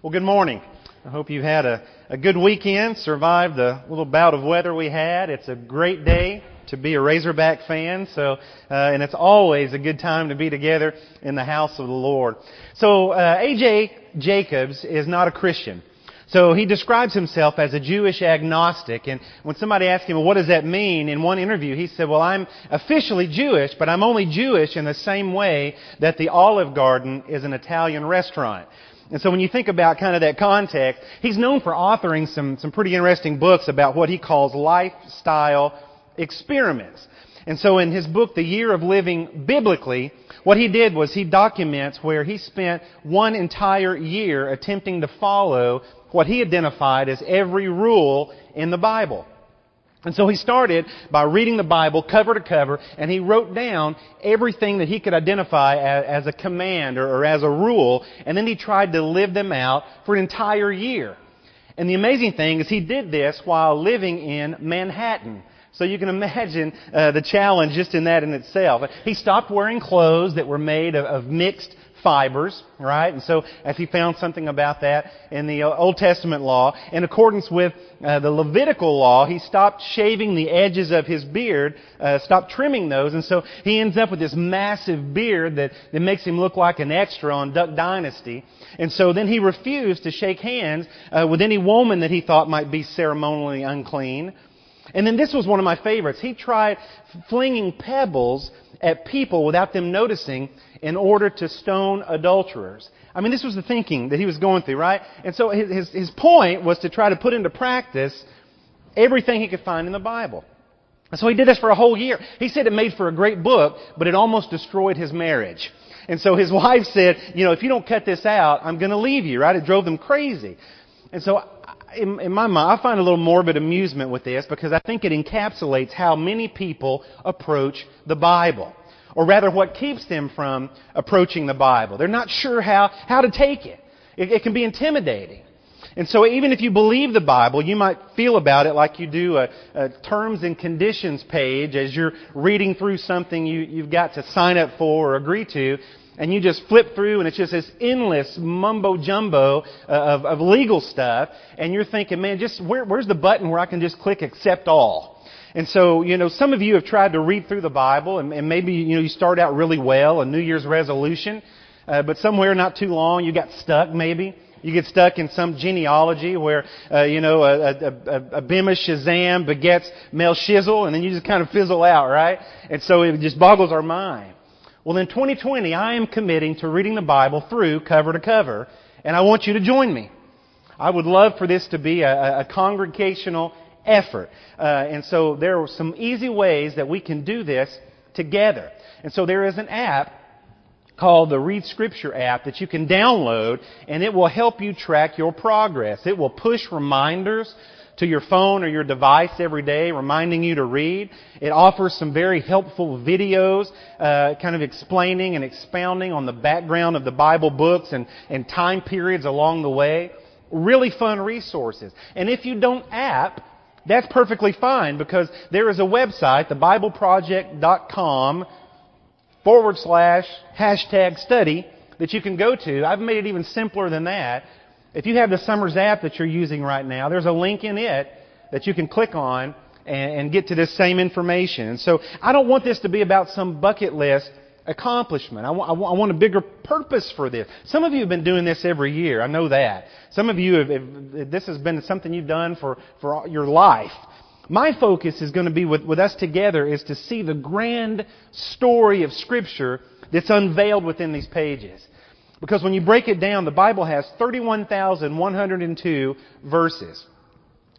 Well, good morning. I hope you've had a good weekend, survived the little bout of weather we had. It's a great day to be a Razorback fan, so it's always a good time to be together in the house of the Lord. So A.J. Jacobs is not a Christian. So he describes himself as a Jewish agnostic, and when somebody asked him, well, what does that mean, in one interview, he said, well, I'm officially Jewish, but I'm only Jewish in the same way that the Olive Garden is an Italian restaurant. And so when you think about kind of that context, he's known for authoring some pretty interesting books about what he calls lifestyle experiments. And so in his book, The Year of Living Biblically, what he did was he documents where he spent one entire year attempting to follow what he identified as every rule in the Bible. And so he started by reading the Bible cover to cover, and he wrote down everything that he could identify as a command or as a rule, and then he tried to live them out for an entire year. And the amazing thing is he did this while living in Manhattan. So you can imagine the challenge just in that in itself. He stopped wearing clothes that were made of mixed fibers, right? And so as he found something about that in the Old Testament law, in accordance with the Levitical law, he stopped shaving the edges of his beard, stopped trimming those, and so he ends up with this massive beard that makes him look like an extra on Duck Dynasty. And so then he refused to shake hands with any woman that he thought might be ceremonially unclean. And then this was one of my favorites. He tried flinging pebbles at people without them noticing in order to stone adulterers. I mean, this was the thinking that he was going through, right? And so his point was to try to put into practice everything he could find in the Bible. And so he did this for a whole year. He said it made for a great book, but it almost destroyed his marriage. And so his wife said, you know, if you don't cut this out, I'm going to leave you, right? It drove them crazy. And so in my mind, I find a little morbid amusement with this because I think it encapsulates how many people approach the Bible, or rather what keeps them from approaching the Bible. They're not sure how to take it. It can be intimidating. And so even if you believe the Bible, you might feel about it like you do a terms and conditions page as you're reading through something you've got to sign up for or agree to. And you just flip through, and it's just this endless mumbo-jumbo of legal stuff. And you're thinking, man, just where's the button where I can just click accept all? And so, you know, some of you have tried to read through the Bible, and maybe, you know, you start out really well, a New Year's resolution. But somewhere not too long, you got stuck, maybe. You get stuck in some genealogy where, Abimelech Shazam begets Melshizzle, and then you just kind of fizzle out, right? And so it just boggles our mind. Well, in 2020, I am committing to reading the Bible through cover to cover, and I want you to join me. I would love for this to be a congregational effort. And so there are some easy ways that we can do this together. And so there is an app called the Read Scripture app that you can download, and it will help you track your progress. It will push reminders to your phone or your device every day, reminding you to read. It offers some very helpful videos, kind of explaining and expounding on the background of the Bible books and time periods along the way. Really fun resources. And if you don't app, that's perfectly fine, because there is a website, thebibleproject.com /#study, that you can go to. I've made it even simpler than that. If you have the Summers app that you're using right now, there's a link in it that you can click on and get to this same information. And so I don't want this to be about some bucket list accomplishment. I want a bigger purpose for this. Some of you have been doing this every year. I know that. Some of you have this has been something you've done for your life. My focus is going to be with us together is to see the grand story of Scripture that's unveiled within these pages. Because when you break it down, the Bible has 31,102 verses,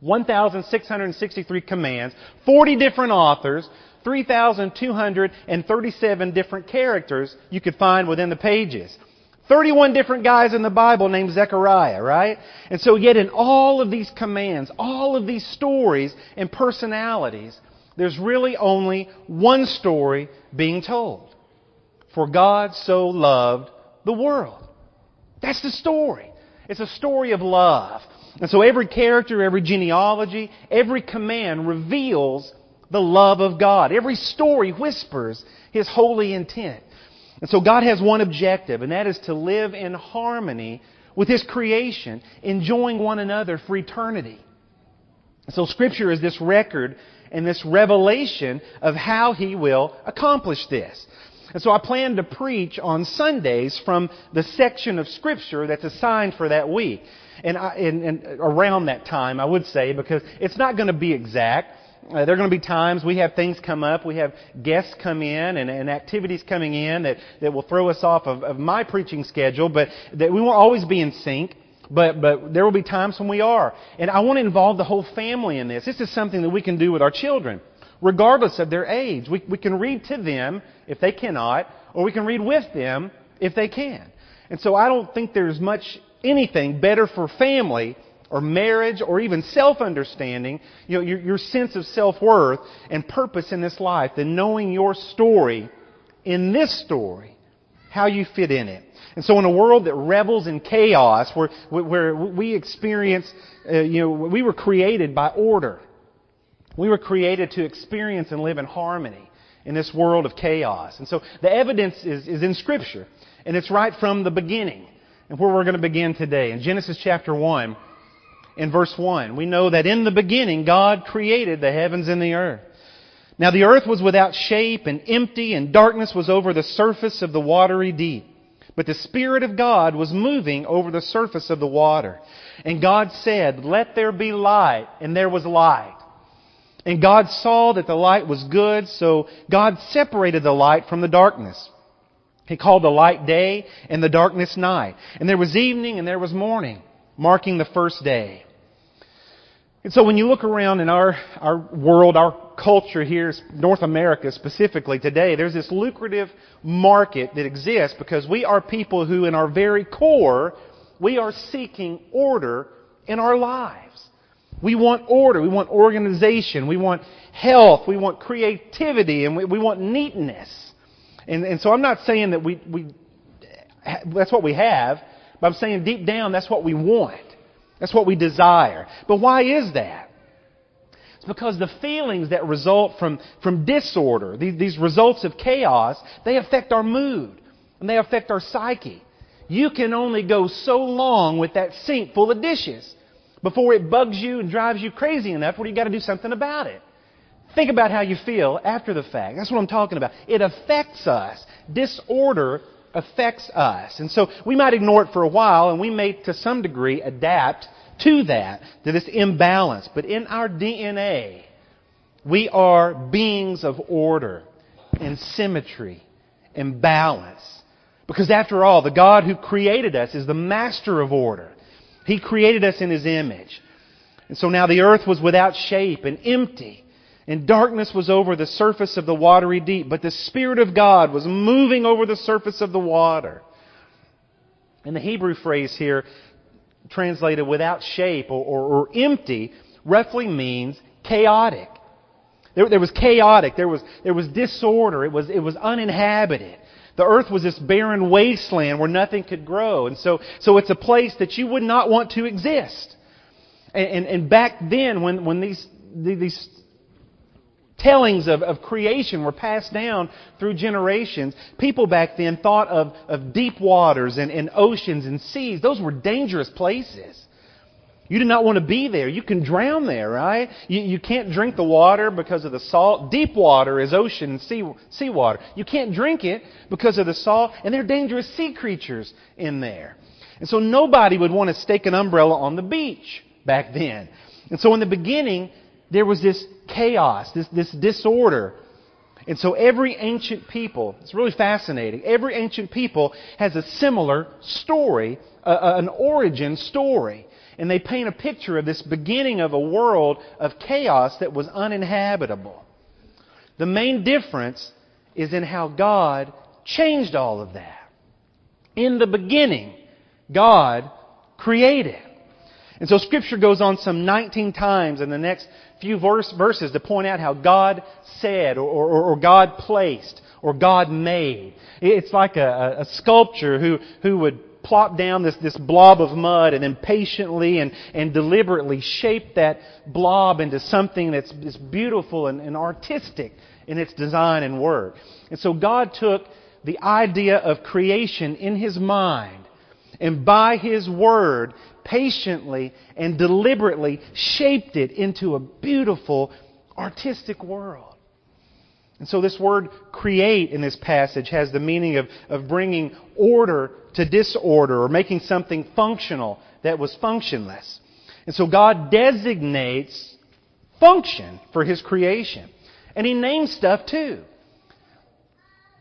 1,663 commands, 40 different authors, 3,237 different characters you could find within the pages. 31 different guys in the Bible named Zechariah, right? And so yet in all of these commands, all of these stories and personalities, there's really only one story being told. For God so loved the world. That's the story. It's a story of love. And so every character, every genealogy, every command reveals the love of God. Every story whispers His holy intent. And so God has one objective, and that is to live in harmony with His creation, enjoying one another for eternity. So Scripture is this record and this revelation of how He will accomplish this. And so I plan to preach on Sundays from the section of Scripture that's assigned for that week. And around that time, I would say, because it's not going to be exact. There are going to be times we have things come up, we have guests come in and activities coming in that will throw us off of my preaching schedule, but that we won't always be in sync. But there will be times when we are. And I want to involve the whole family in this. This is something that we can do with our children, regardless of their age. We can read to them if they cannot, or we can read with them if they can. And so I don't think there's anything better for family or marriage or even self-understanding, you know, your sense of self-worth and purpose in this life than knowing your story in this story, how you fit in it. And so in a world that revels in chaos, where we experience, we were created by order. We were created to experience and live in harmony in this world of chaos. And so the evidence is in Scripture, and it's right from the beginning. And where we're going to begin today, in Genesis chapter 1, in verse 1, we know that in the beginning God created the heavens and the earth. Now the earth was without shape and empty, and darkness was over the surface of the watery deep. But the Spirit of God was moving over the surface of the water. And God said, "Let there be light," and there was light. And God saw that the light was good, so God separated the light from the darkness. He called the light day and the darkness night. And there was evening and there was morning, marking the first day. And so when you look around in our world, our culture here, North America specifically today, there's this lucrative market that exists because we are people who in our very core, we are seeking order in our lives. We want order, we want organization, we want health, we want creativity, and we want neatness. And so I'm not saying that that's what we have, but I'm saying deep down that's what we want. That's what we desire. But why is that? It's because the feelings that result from disorder, these results of chaos, they affect our mood and they affect our psyche. You can only go so long with that sink full of dishes before it bugs you and drives you crazy enough where you've got to do something about it. Think about how you feel after the fact. That's what I'm talking about. It affects us. Disorder affects us. And so we might ignore it for a while, and we may, to some degree, adapt to that, to this imbalance. But in our DNA, we are beings of order and symmetry and balance. Because after all, the God who created us is the master of order. He created us in His image. And so now the earth was without shape and empty. And darkness was over the surface of the watery deep, but the Spirit of God was moving over the surface of the water. And the Hebrew phrase here, translated without shape or empty, roughly means chaotic. There was chaotic. There was disorder. It was uninhabited. The earth was this barren wasteland where nothing could grow. And so it's a place that you would not want to exist. And back then, when these tellings of creation were passed down through generations, people back then thought of deep waters and oceans and seas. Those were dangerous places. You do not want to be there. You can drown there, right? You can't drink the water because of the salt. Deep water is ocean and sea water. You can't drink it because of the salt, and there are dangerous sea creatures in there. And so nobody would want to stake an umbrella on the beach back then. And so in the beginning, there was this chaos, this disorder. And so every ancient people, it's really fascinating, every ancient people has a similar story, an origin story. And they paint a picture of this beginning of a world of chaos that was uninhabitable. The main difference is in how God changed all of that. In the beginning, God created. And so Scripture goes on some 19 times in the next few verses to point out how God said or God placed or God made. It's like a sculptor who would plop down this blob of mud and then patiently and deliberately shape that blob into something that's beautiful and artistic in its design and work. And so God took the idea of creation in His mind and by His Word patiently and deliberately shaped it into a beautiful, artistic world. And so this word create in this passage has the meaning of bringing order to disorder or making something functional that was functionless. And so God designates function for His creation. And He names stuff too.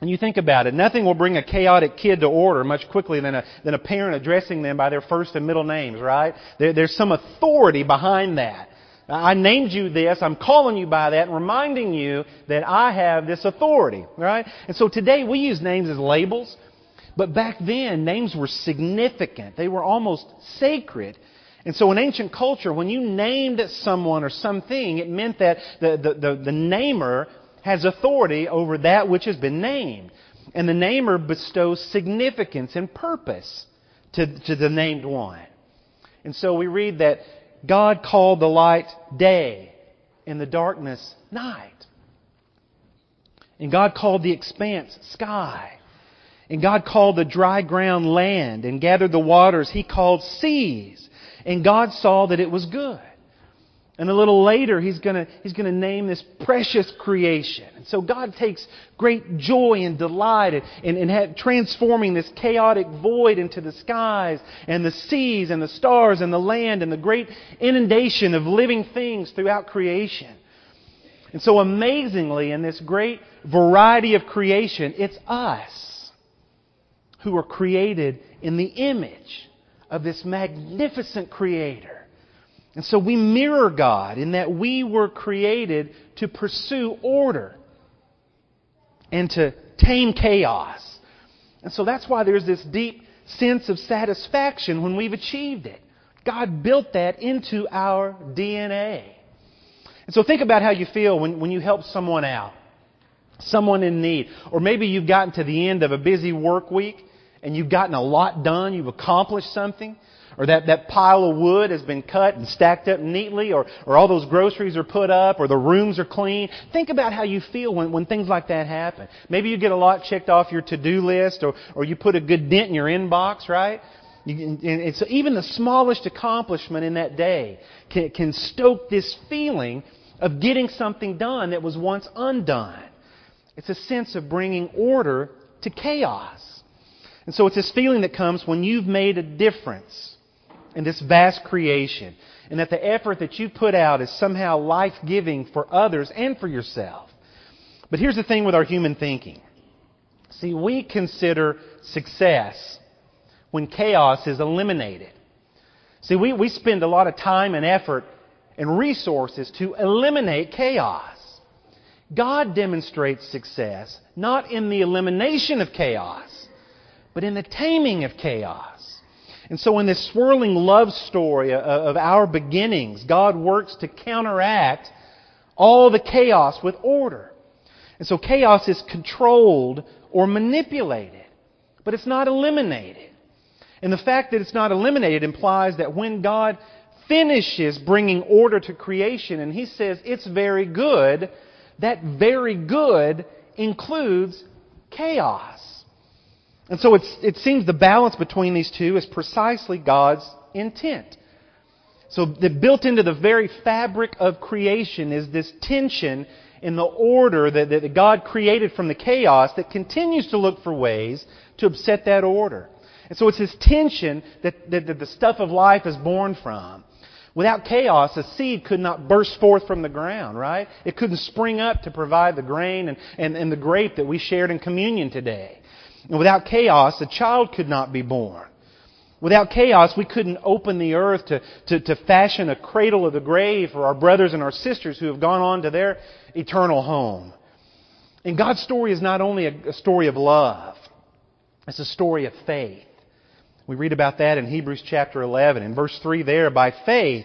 And you think about it, nothing will bring a chaotic kid to order much quickly than a parent addressing them by their first and middle names, right? There's some authority behind that. I named you this, I'm calling you by that, and reminding you that I have this authority, right? And so today we use names as labels, but back then names were significant. They were almost sacred. And so in ancient culture, when you named someone or something, it meant that the namer has authority over that which has been named. And the namer bestows significance and purpose to the named one. And so we read that God called the light day and the darkness night. And God called the expanse sky. And God called the dry ground land and gathered the waters He called seas. And God saw that it was good. And a little later, He's going to name this precious creation. And so God takes great joy and delight in transforming this chaotic void into the skies and the seas and the stars and the land and the great inundation of living things throughout creation. And so amazingly, in this great variety of creation, it's us who are created in the image of this magnificent Creator. And so we mirror God in that we were created to pursue order and to tame chaos. And so that's why there's this deep sense of satisfaction when we've achieved it. God built that into our DNA. And so think about how you feel when you help someone out, someone in need. Or maybe you've gotten to the end of a busy work week and you've gotten a lot done, you've accomplished something. Or that pile of wood has been cut and stacked up neatly, or all those groceries are put up, or the rooms are clean. Think about how you feel when things like that happen. Maybe you get a lot checked off your to-do list, or you put a good dent in your inbox, right? And it's even the smallest accomplishment in that day can stoke this feeling of getting something done that was once undone. It's a sense of bringing order to chaos. And so it's this feeling that comes when you've made a difference in this vast creation, and that the effort that you put out is somehow life-giving for others and for yourself. But here's the thing with our human thinking. See, we consider success when chaos is eliminated. See, we spend a lot of time and effort and resources to eliminate chaos. God demonstrates success not in the elimination of chaos, but in the taming of chaos. And so in this swirling love story of our beginnings, God works to counteract all the chaos with order. And so chaos is controlled or manipulated, but it's not eliminated. And the fact that it's not eliminated implies that when God finishes bringing order to creation and He says it's very good, that very good includes chaos. And so it seems the balance between these two is precisely God's intent. So built into the very fabric of creation is this tension in the order that God created from the chaos that continues to look for ways to upset that order. And so it's this tension that the stuff of life is born from. Without chaos, a seed could not burst forth from the ground, right? It couldn't spring up to provide the grain and the grape that we shared in communion today. And without chaos, a child could not be born. Without chaos, we couldn't open the earth to fashion a cradle of the grave for our brothers and our sisters who have gone on to their eternal home. And God's story is not only a story of love. It's a story of faith. We read about that in Hebrews chapter 11. In verse 3 there, by faith,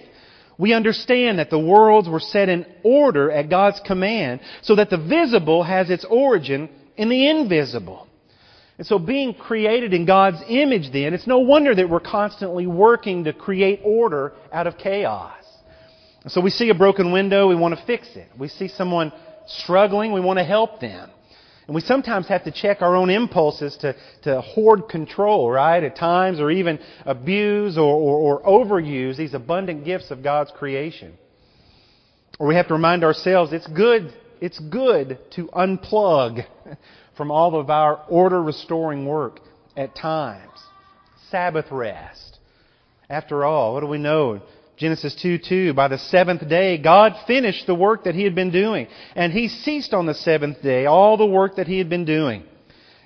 we understand that the worlds were set in order at God's command so that the visible has its origin in the invisible. And so being created in God's image then, it's no wonder that we're constantly working to create order out of chaos. And so we see a broken window, we want to fix it. We see someone struggling, we want to help them. And we sometimes have to check our own impulses to hoard control, right, at times, or even abuse or overuse these abundant gifts of God's creation. Or we have to remind ourselves it's good to unplug from all of our order-restoring work at times. Sabbath rest. After all, what do we know? Genesis 2:2, by the seventh day, God finished the work that He had been doing. And He ceased on the seventh day all the work that He had been doing.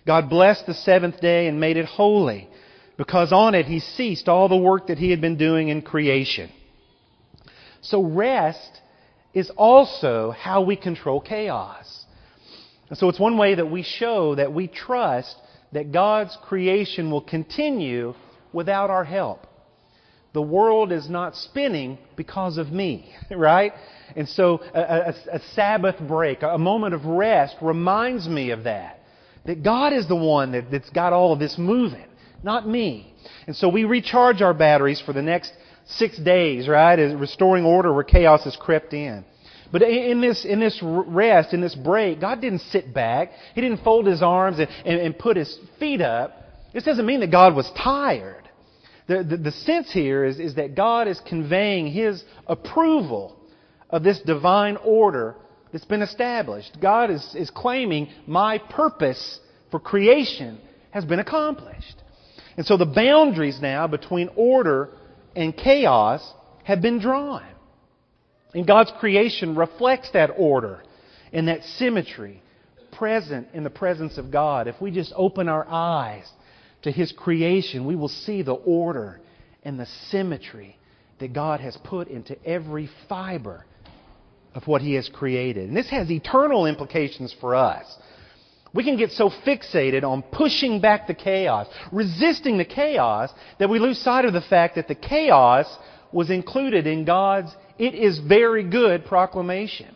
God blessed the seventh day and made it holy, because on it He ceased all the work that He had been doing in creation. So rest is also how we control chaos. And so it's one way that we show that we trust that God's creation will continue without our help. The world is not spinning because of me, right? And so a Sabbath break, a moment of rest reminds me of that. That God is the one that's got all of this moving, not me. And so we recharge our batteries for the next 6 days, right? Restoring order where chaos has crept in. But in this rest, in this break, God didn't sit back. He didn't fold His arms and put His feet up. This doesn't mean that God was tired. The sense here is that God is conveying His approval of this divine order that's been established. God is claiming, my purpose for creation has been accomplished. And so the boundaries now between order and chaos have been drawn. And God's creation reflects that order and that symmetry present in the presence of God. If we just open our eyes to His creation, we will see the order and the symmetry that God has put into every fiber of what He has created. And this has eternal implications for us. We can get so fixated on pushing back the chaos, resisting the chaos, that we lose sight of the fact that the chaos was included in God's "it is very good" proclamation.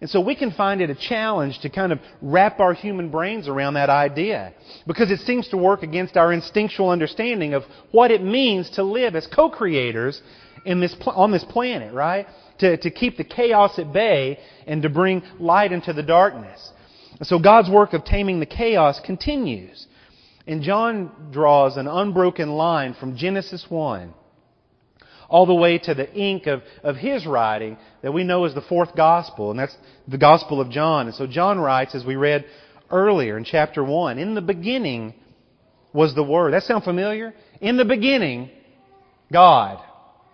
And so we can find it a challenge to kind of wrap our human brains around that idea, because it seems to work against our instinctual understanding of what it means to live as co-creators on this planet, right? To keep the chaos at bay and to bring light into the darkness. And so God's work of taming the chaos continues. And John draws an unbroken line from Genesis 1 all the way to the ink of his writing that we know as the fourth gospel, and that's the Gospel of John. And so John writes, as we read earlier in chapter 1, "In the beginning was the Word." That sound familiar? In the beginning, God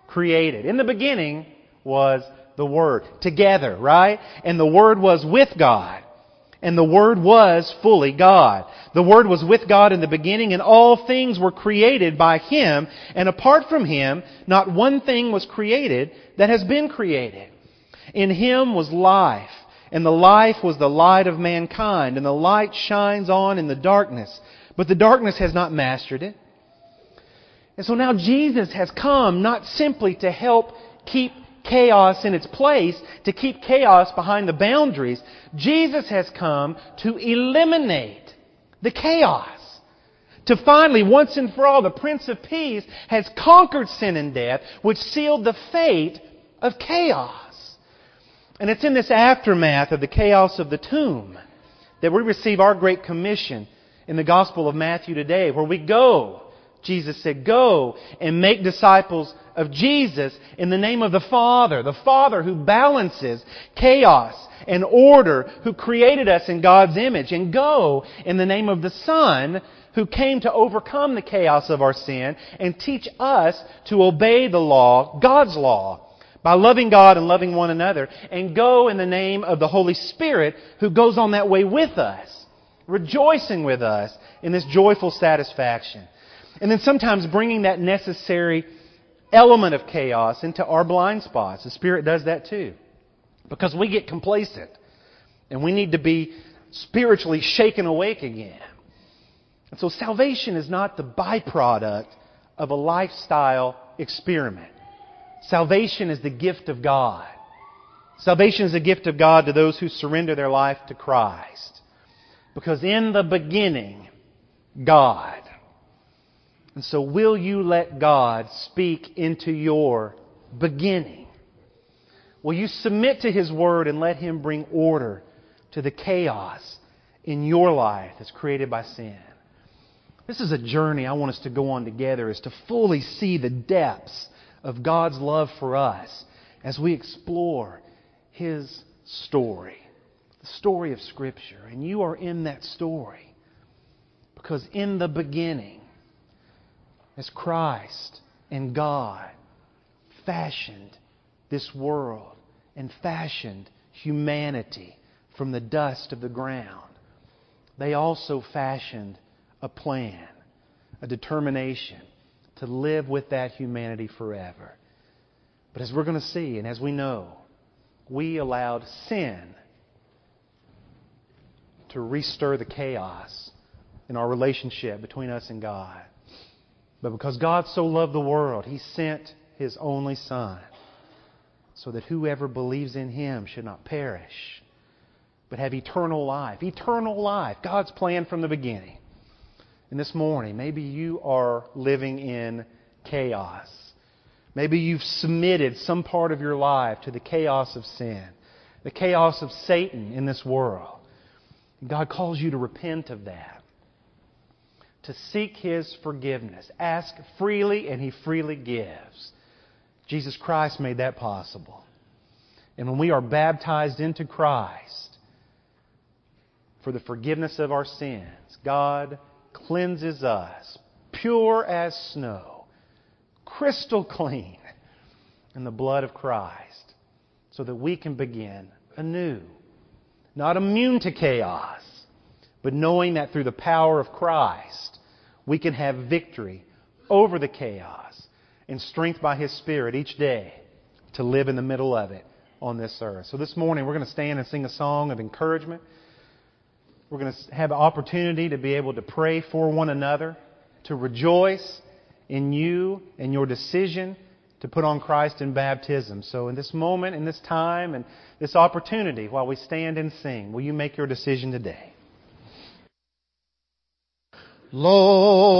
created. In the beginning was the Word. Together, right? "And the Word was with God. And the Word was fully God. The Word was with God in the beginning, and all things were created by Him. And apart from Him, not one thing was created that has been created. In Him was life, and the life was the light of mankind. And the light shines on in the darkness, but the darkness has not mastered it." And so now Jesus has come not simply to help keep chaos in its place, to keep chaos behind the boundaries. Jesus has come to eliminate the chaos. To finally, once and for all, the Prince of Peace has conquered sin and death, which sealed the fate of chaos. And it's in this aftermath of the chaos of the tomb that we receive our great commission in the Gospel of Matthew today, where we go. Jesus said, "Go and make disciples of Jesus in the name of the Father who balances chaos and order, who created us in God's image. And go in the name of the Son who came to overcome the chaos of our sin and teach us to obey the law, God's law, by loving God and loving one another. And go in the name of the Holy Spirit who goes on that way with us, rejoicing with us in this joyful satisfaction." And then sometimes bringing that necessary element of chaos into our blind spots. The Spirit does that too. Because we get complacent. And we need to be spiritually shaken awake again. And so salvation is not the byproduct of a lifestyle experiment. Salvation is the gift of God. Salvation is the gift of God to those who surrender their life to Christ. Because in the beginning, God. And so will you let God speak into your beginning? Will you submit to His Word and let Him bring order to the chaos in your life that's created by sin. This is a journey I want us to go on together, is to fully see the depths of God's love for us as we explore His story, the story of Scripture. And you are in that story because in the beginning, as Christ and God fashioned this world and fashioned humanity from the dust of the ground, they also fashioned a plan, a determination to live with that humanity forever. But as we're going to see, and as we know, we allowed sin to restir the chaos in our relationship between us and God. But because God so loved the world, He sent His only Son, so that whoever believes in Him should not perish, but have eternal life. Eternal life. God's plan from the beginning. And this morning, maybe you are living in chaos. Maybe you've submitted some part of your life to the chaos of sin, the chaos of Satan in this world. And God calls you to repent of that, to seek His forgiveness. Ask freely, and He freely gives. Jesus Christ made that possible. And when we are baptized into Christ for the forgiveness of our sins, God cleanses us, pure as snow, crystal clean, in the blood of Christ, so that we can begin anew. Not immune to chaos, but knowing that through the power of Christ, we can have victory over the chaos and strength by His Spirit each day to live in the middle of it on this earth. So this morning we're going to stand and sing a song of encouragement. We're going to have an opportunity to be able to pray for one another, to rejoice in you and your decision to put on Christ in baptism. So in this moment, in this time, and this opportunity, while we stand and sing, will you make your decision today? Lord.